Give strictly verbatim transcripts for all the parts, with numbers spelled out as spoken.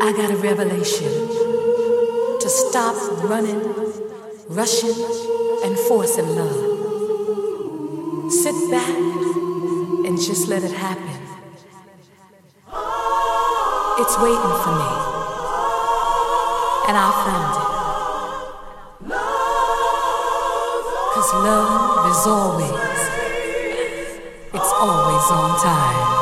I got a revelation to stop running, rushing, and forcing love. Sit back and just let it happen. It's waiting for me, and I found it. 'Cause love is always, it's always on time.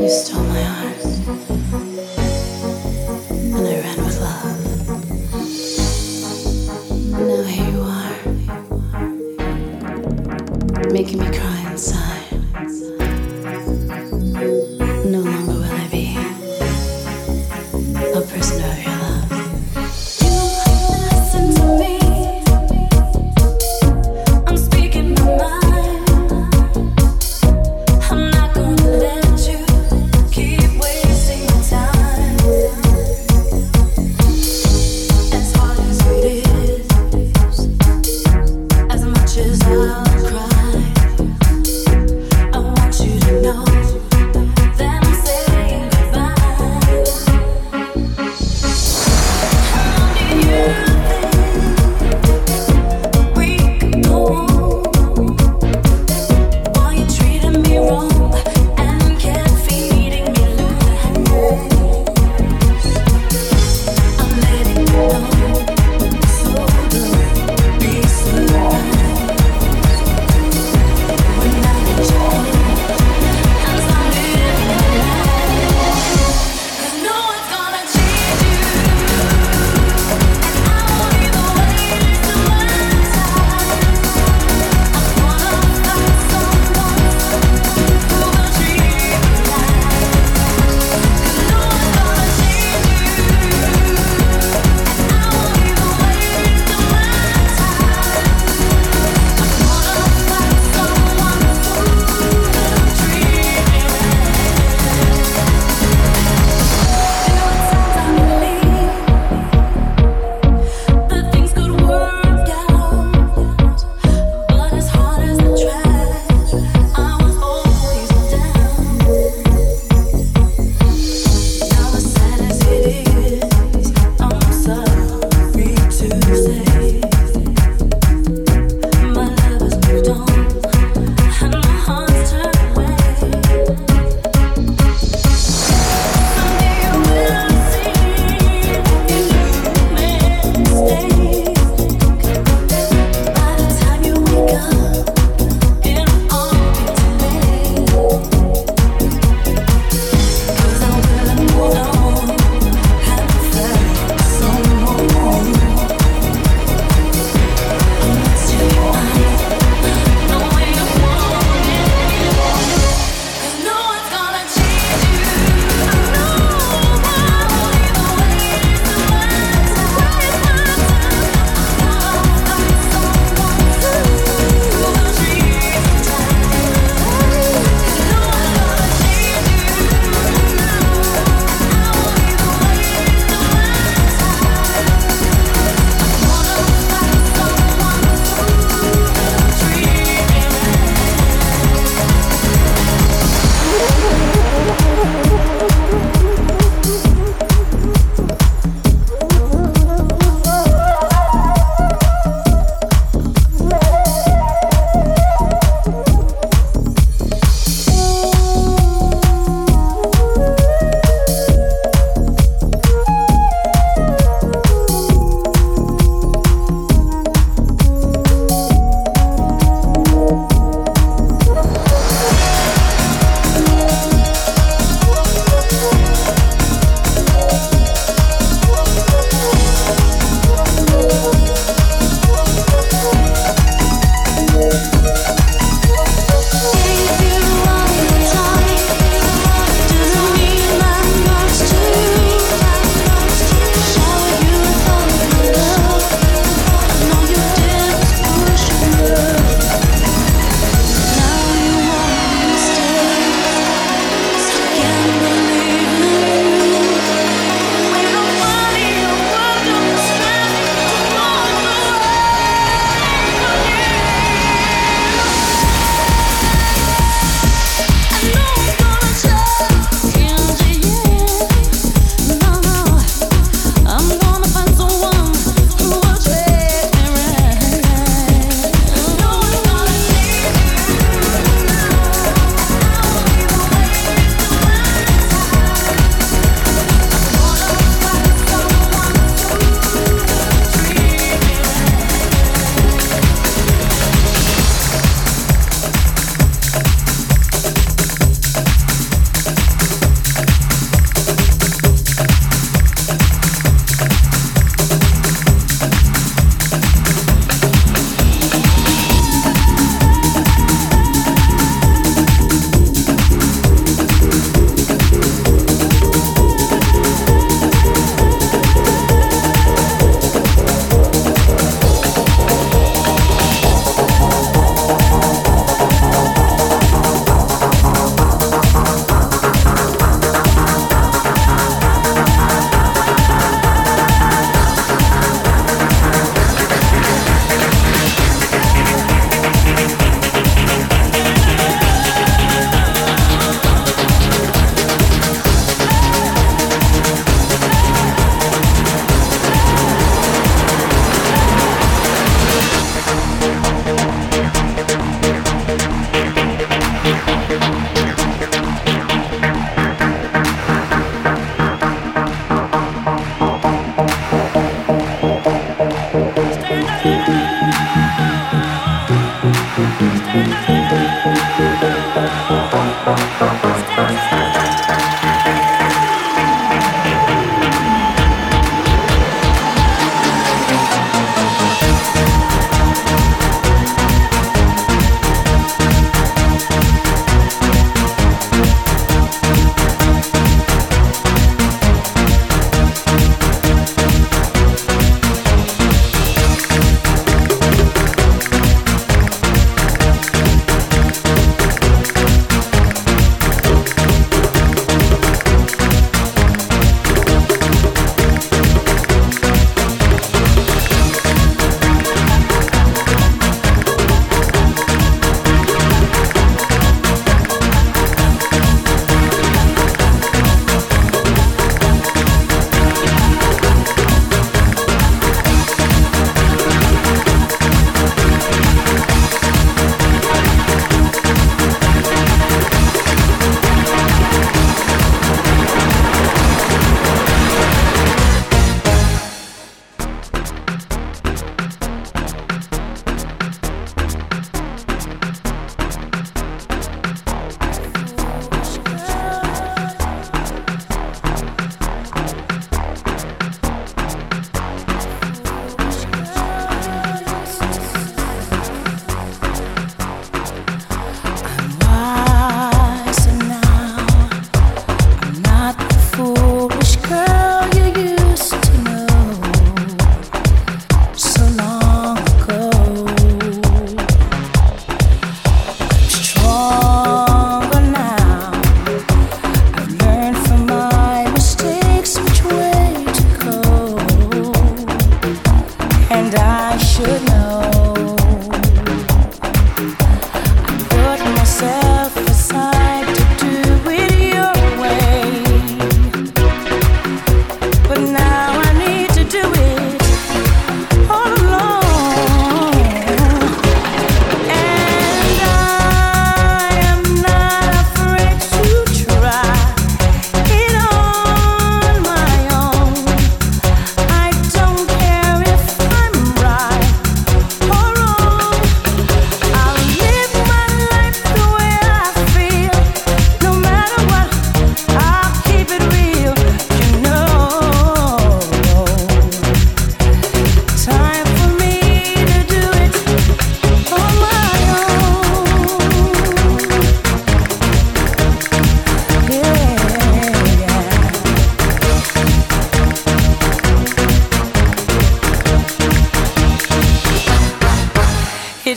You stole my heart, and I ran with love. Now here you are, making me cry inside. No longer will I be a prisoner of your love. You listen to me. As much as I'll cry,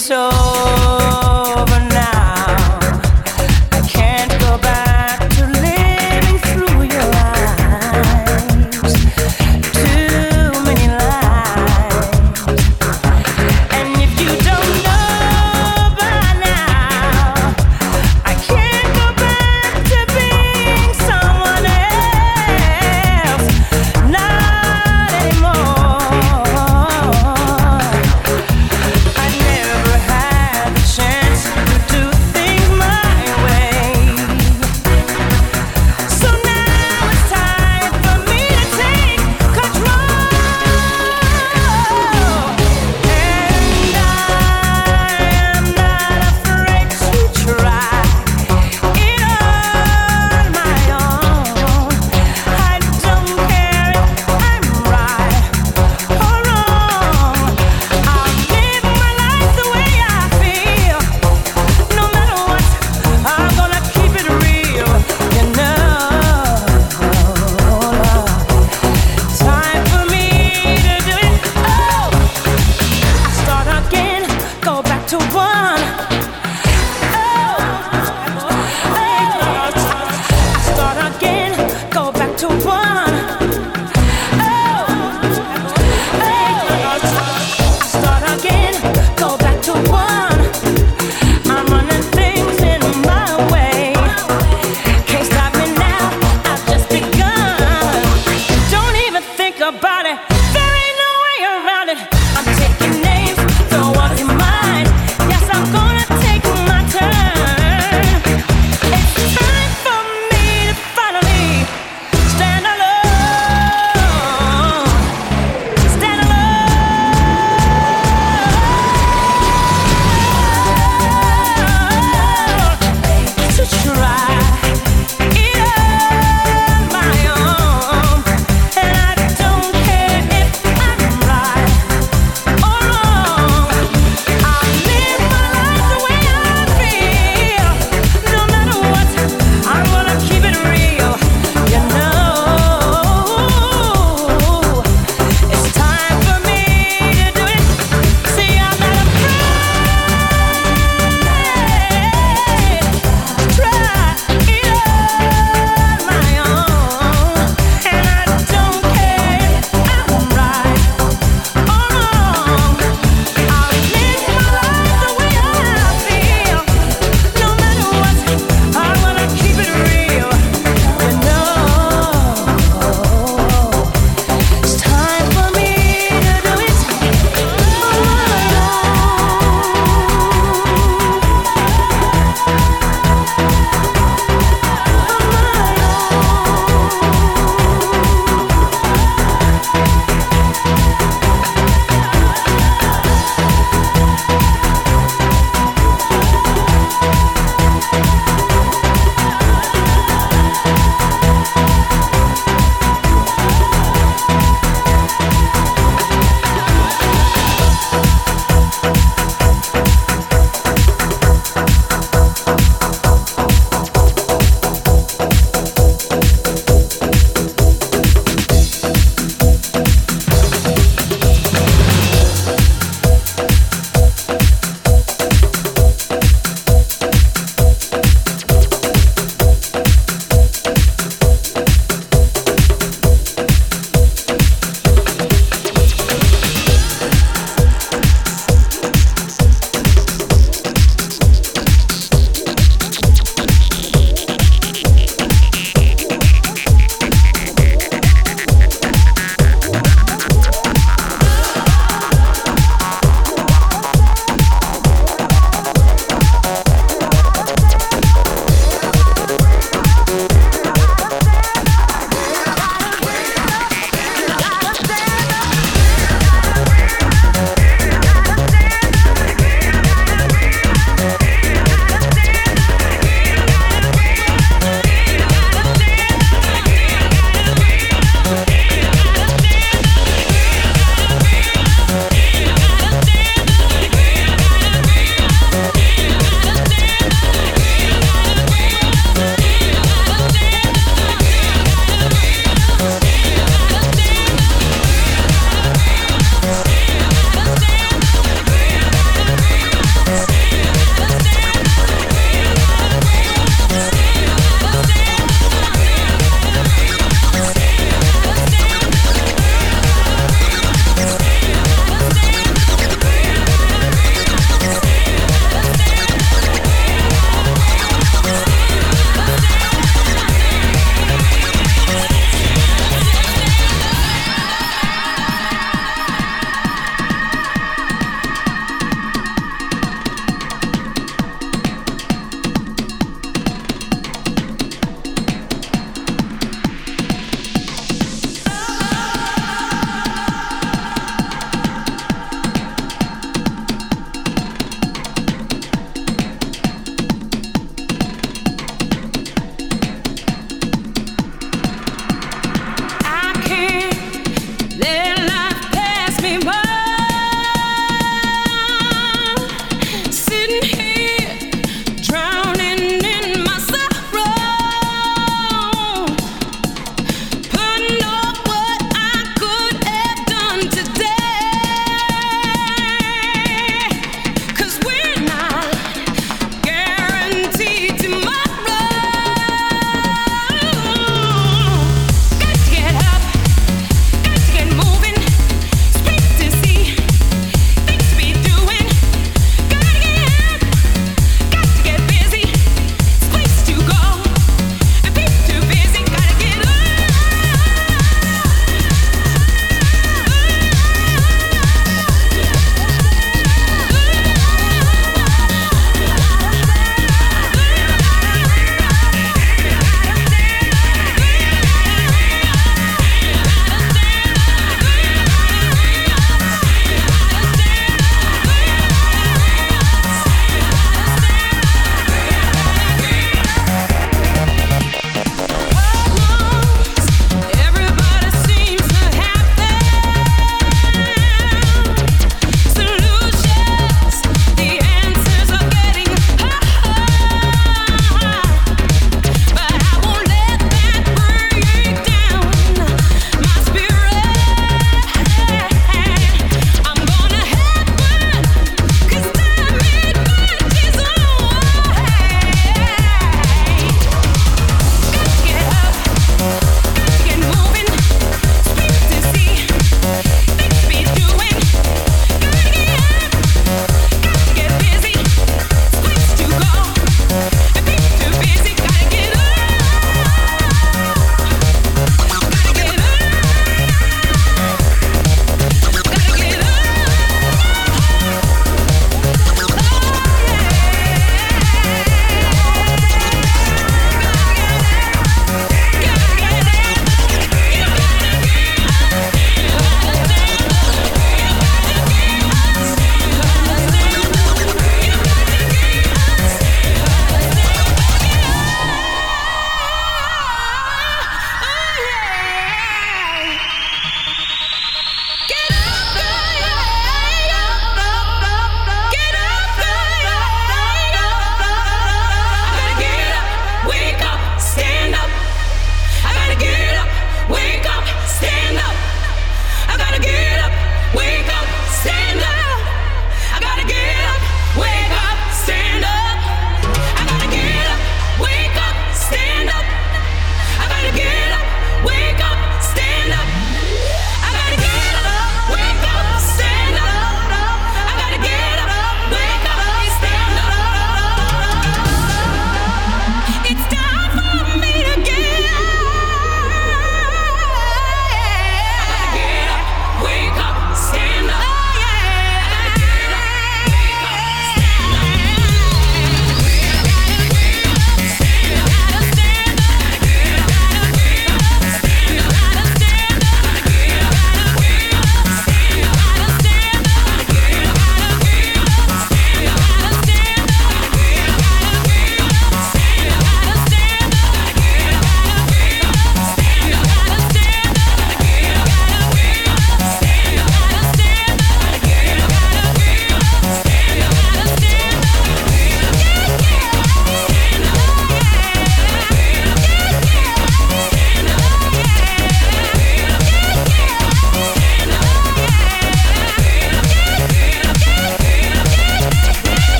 it's over now. I can't go back to living through your lies. Too many lies. And if you don't know by now, I can't go back to being someone else. Not anymore. I never had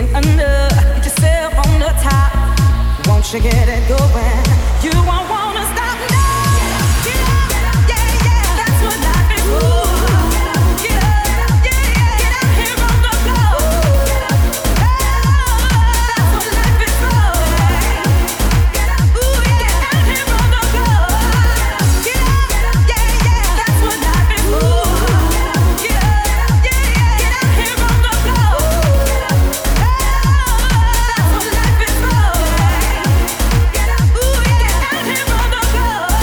getting under. Get yourself on the top. Won't you get it going? You won't wanna stop now. Get up, get up, yeah, yeah. That's what life is. Ooh. Get up, yeah, yeah. Get out here on the floor. Ooh. Oh, that's what life is for. Get up, ooh, yeah. Get out here on the floor. Get up, yeah, yeah. That's what life is. Ooh. Get up, yeah, yeah. Get out here on the floor. Ooh. Oh, that's what life is for. Get up, ooh, yeah. Get out here on the floor.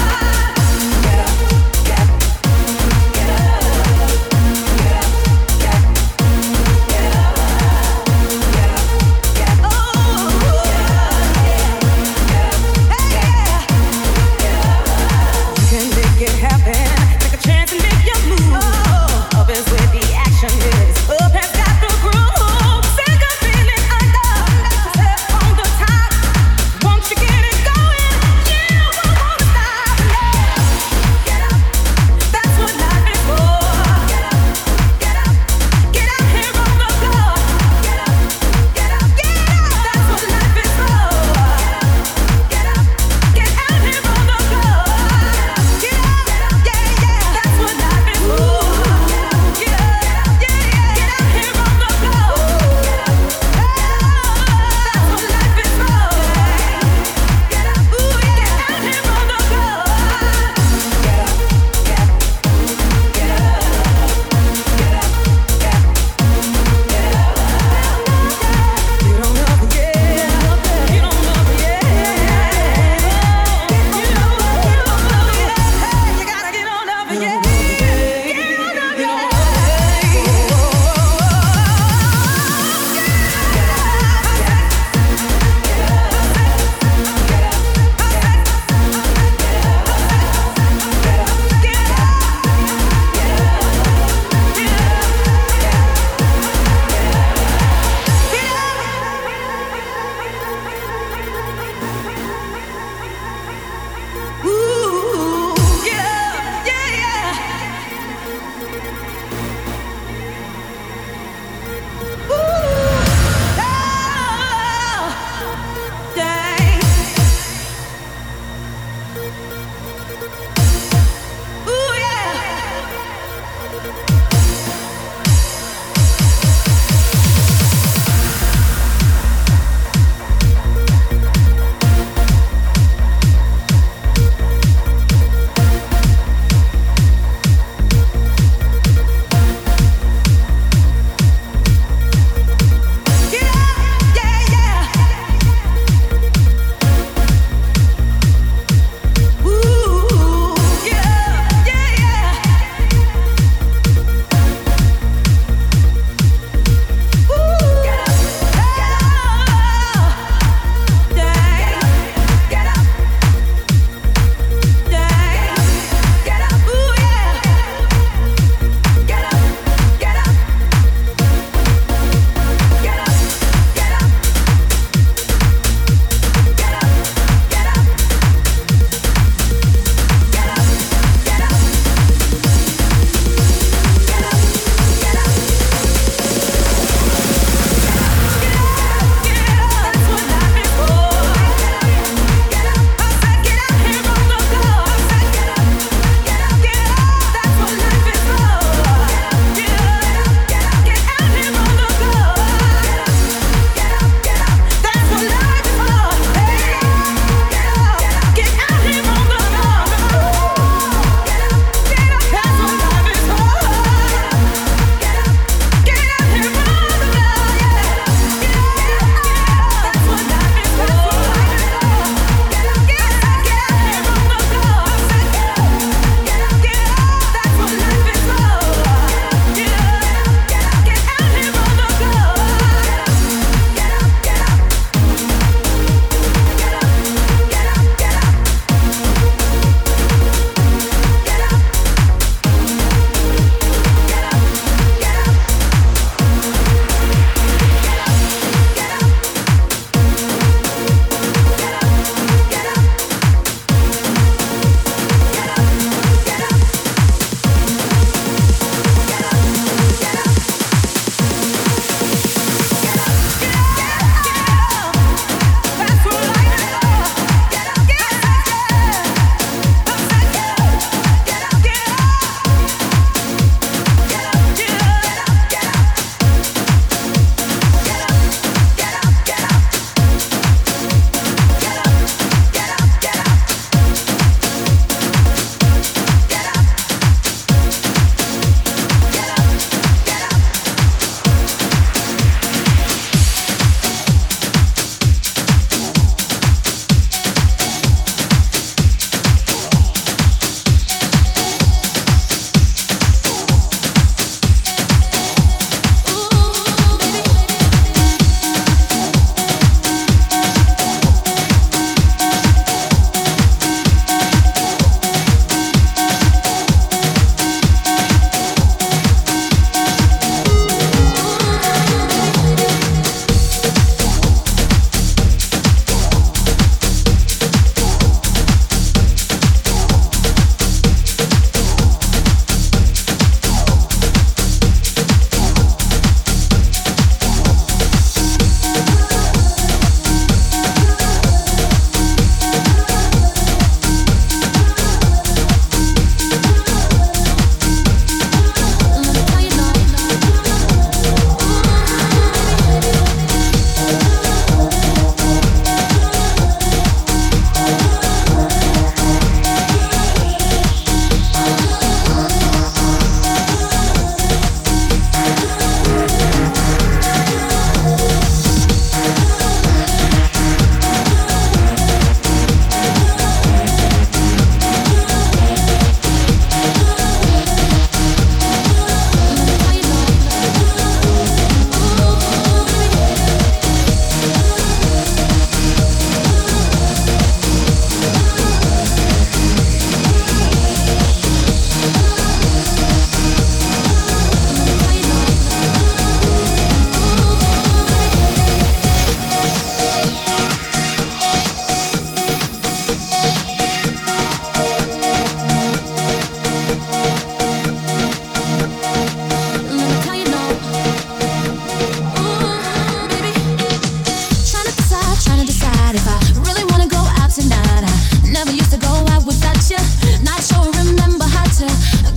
if I really wanna go out tonight. I never used to go out without you. Not sure remember how to.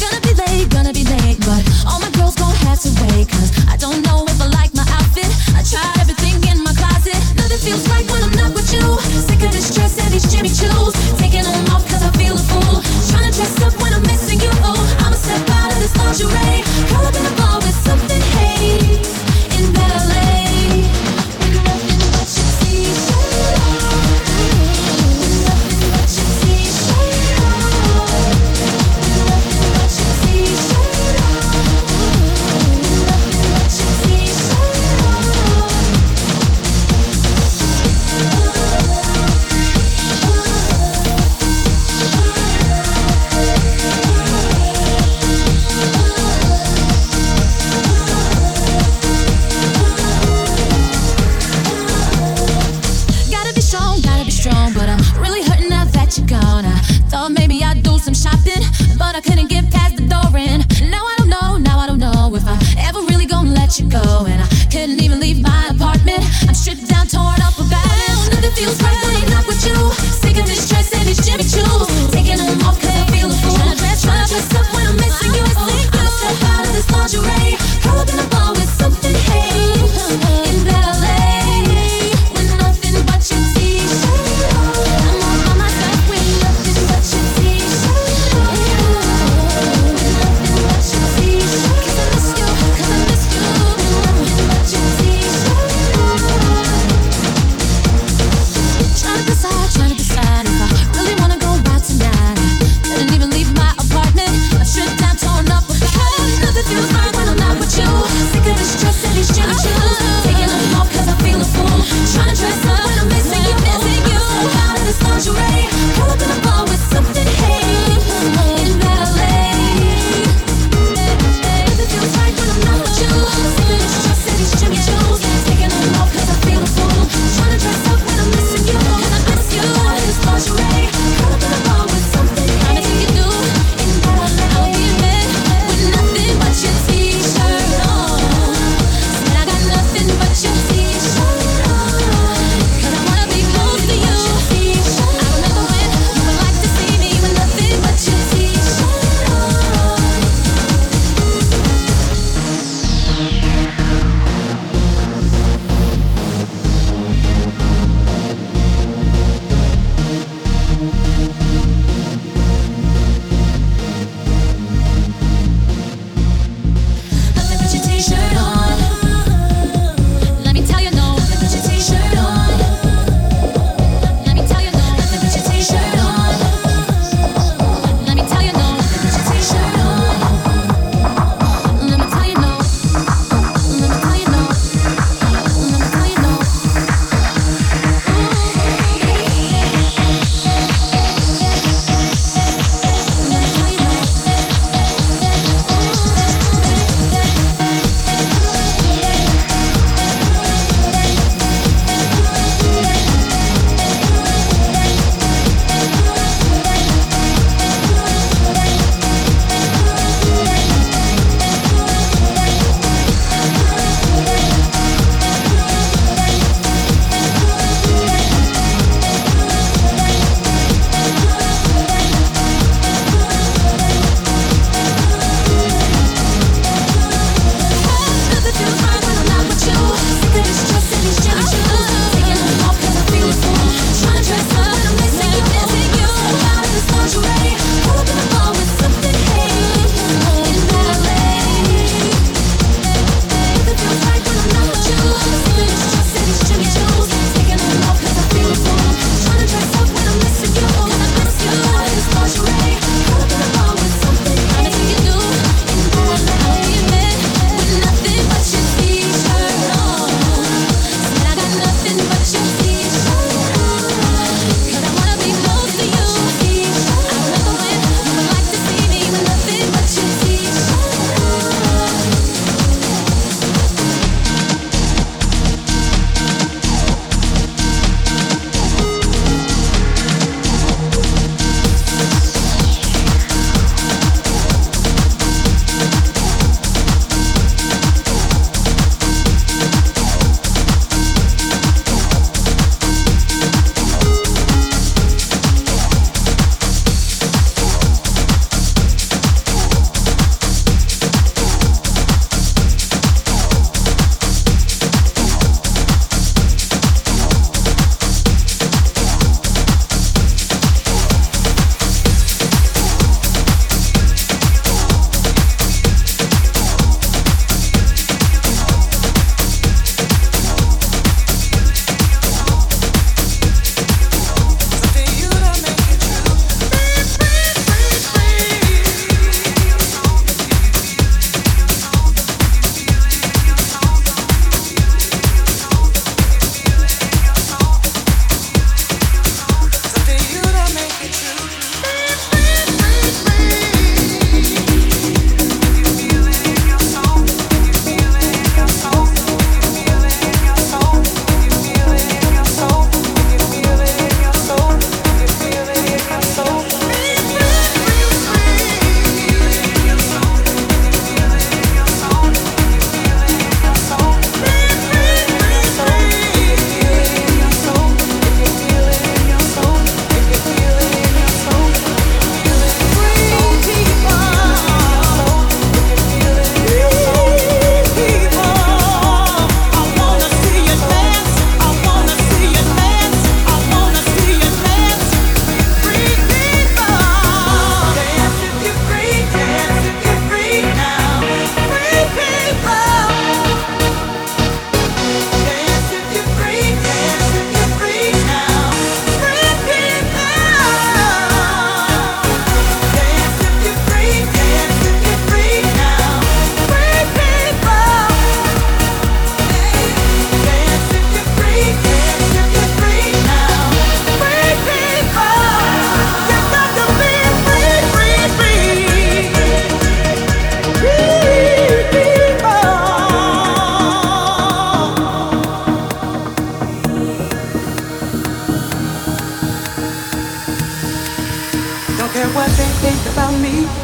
Gonna be late, gonna be late, but all my girls gon' have to wait. Cause I don't know if I like my outfit. I tried everything in my closet. Nothing feels right when I'm not with you. Sick of this dress and these Jimmy Choo's. Taking them off cause I feel a fool. Tryna dress up when I'm missing you. I'ma step out of this lingerie. Curl up in a ball with something haze. In ballet.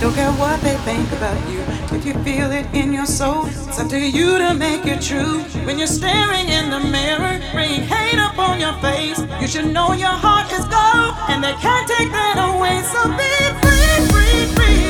Don't care what they think about you. If you feel it in your soul, it's up to you to make it true. When you're staring in the mirror, bringing hate up on your face, you should know your heart is gold, and they can't take that away. So be free, free, free.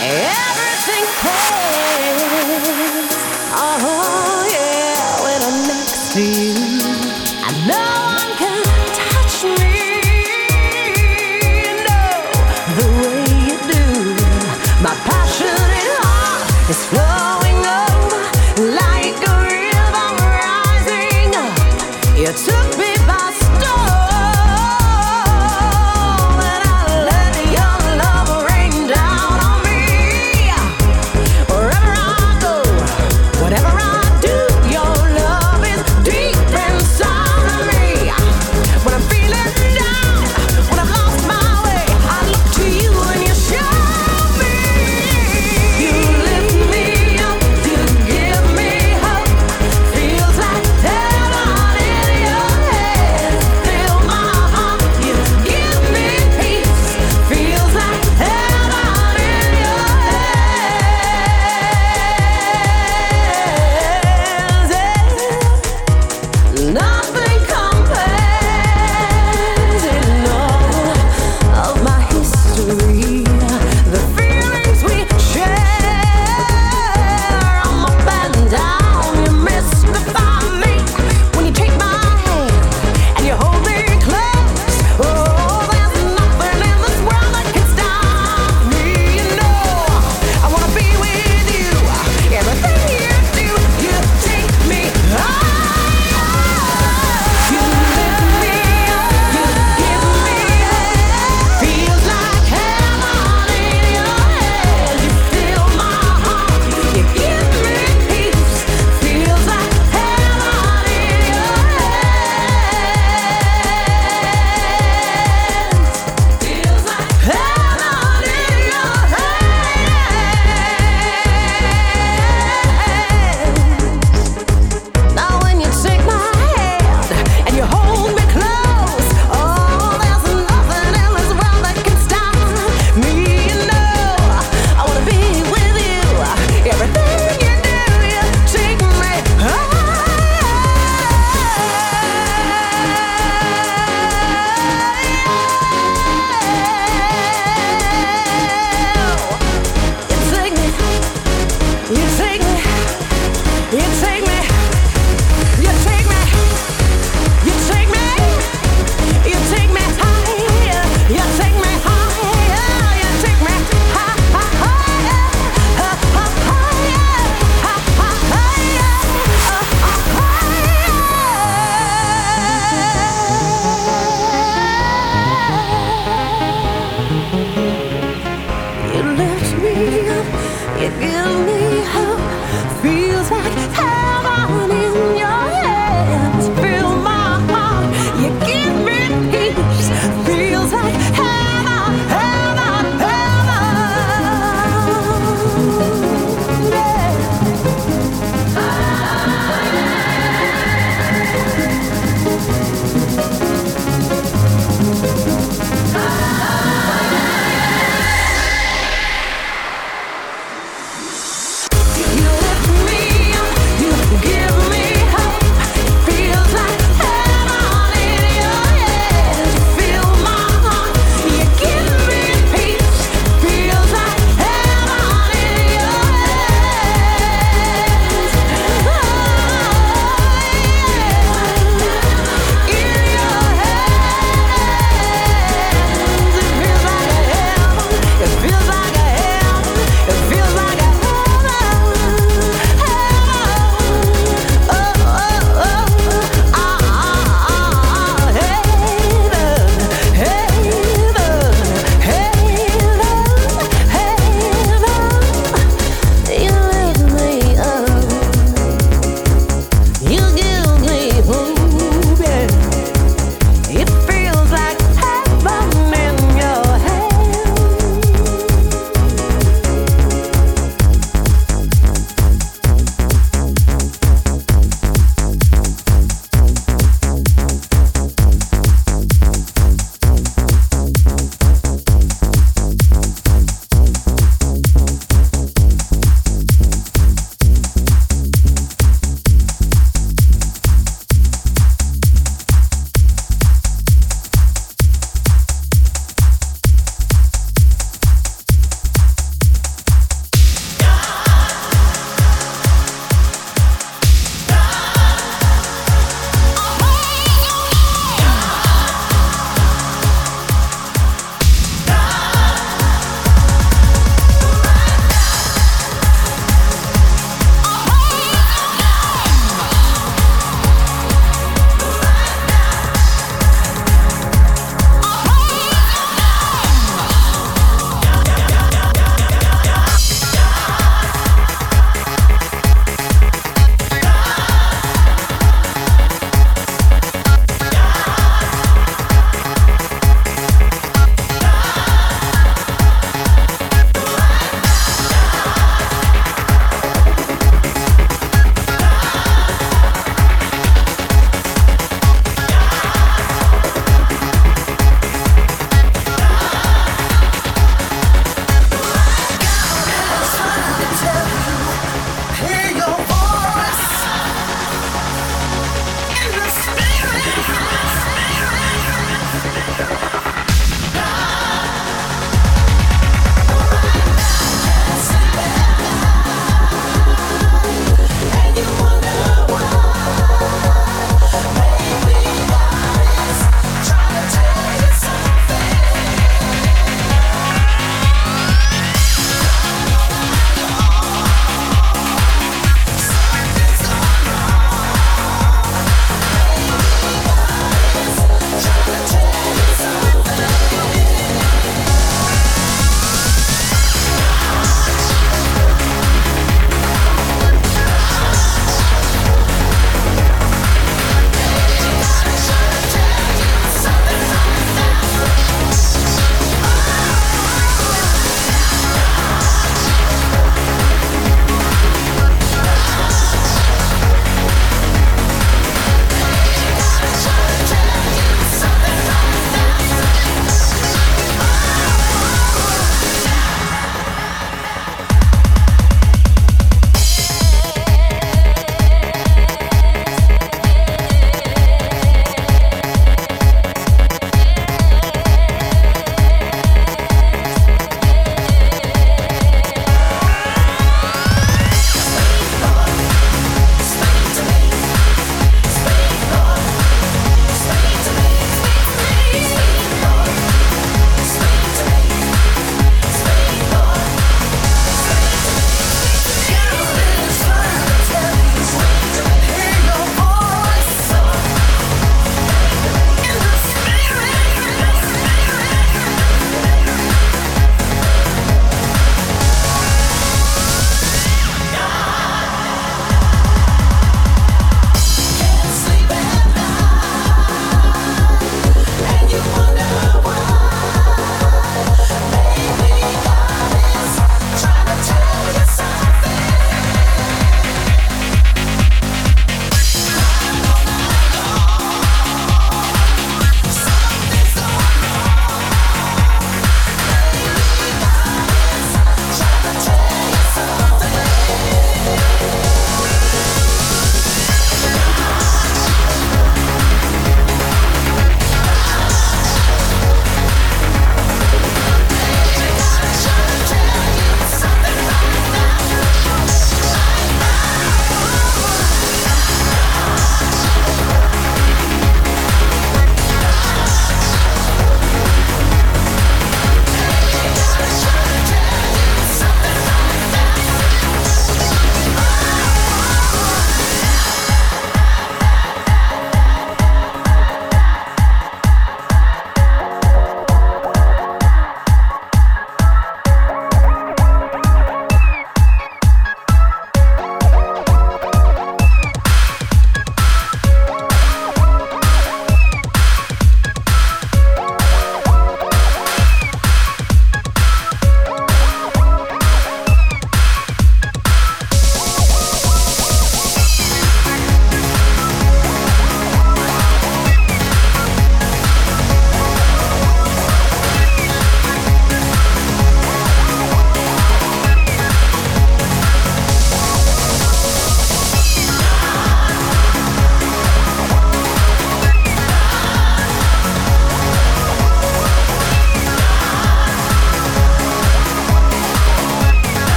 Everything plays. Oh yeah, when I'm next to you, I know one can touch me. No, the way you do. My passionate heart is flowing over like a river rising up. You took me by storm. Whatever I do, your love is deep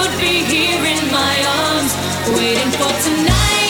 would be here in my arms, waiting for tonight.